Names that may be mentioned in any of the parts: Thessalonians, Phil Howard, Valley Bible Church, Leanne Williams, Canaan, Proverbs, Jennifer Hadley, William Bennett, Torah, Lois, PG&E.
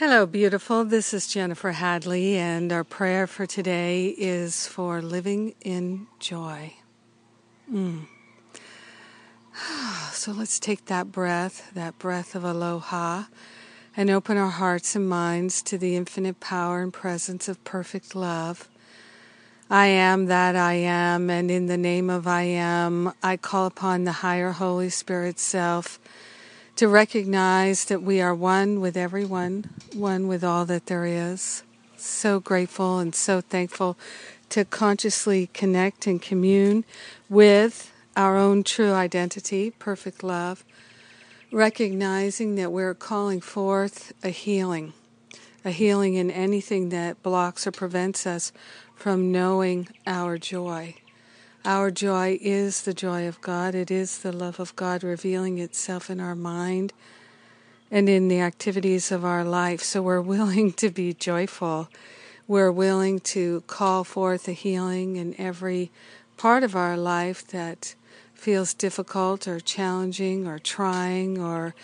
Hello, beautiful. This is Jennifer Hadley, and our prayer for today is for living in joy. So let's take that breath of aloha, and open our hearts and minds to the infinite power and presence of perfect love. I am that I am, and in the name of I am, I call upon the higher Holy Spirit self to recognize that we are one with everyone, one with all that there is. So grateful and so thankful to consciously connect and commune with our own true identity, perfect love, recognizing that we're calling forth a healing in anything that blocks or prevents us from knowing our joy. Our joy is the joy of God. It is the love of God revealing itself in our mind and in the activities of our life. So we're willing to be joyful. We're willing to call forth a healing in every part of our life that feels difficult or challenging or trying or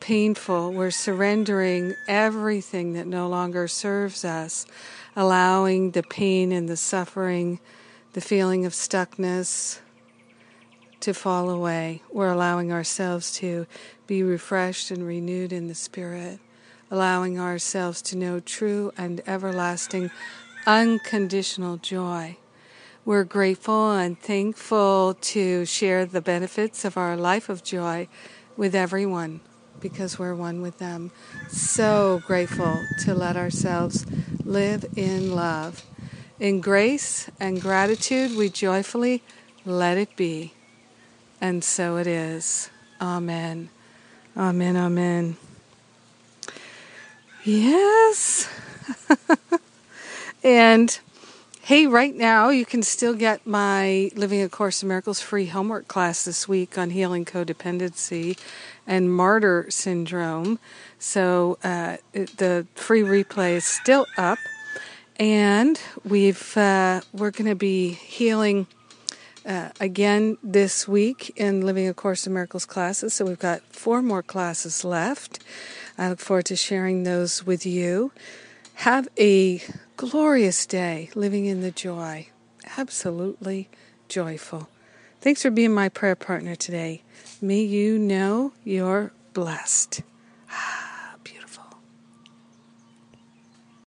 painful. We're surrendering everything that no longer serves us, allowing the pain and the suffering, the feeling of stuckness, to fall away. We're allowing ourselves to be refreshed and renewed in the Spirit, allowing ourselves to know true and everlasting, unconditional joy. We're grateful and thankful to share the benefits of our life of joy with everyone because we're one with them. So grateful to let ourselves live in love. In grace and gratitude, we joyfully let it be. And so it is. Amen. Amen, amen. Yes. And, hey, right now, you can still get my Living A Course in Miracles free homework class this week on healing codependency and martyr syndrome. So the free replay is still up. And we're going to be healing again this week in Living A Course in Miracles classes. So we've got 4 more classes left. I look forward to sharing those with you. Have a glorious day living in the joy. Absolutely joyful. Thanks for being my prayer partner today. May you know you're blessed.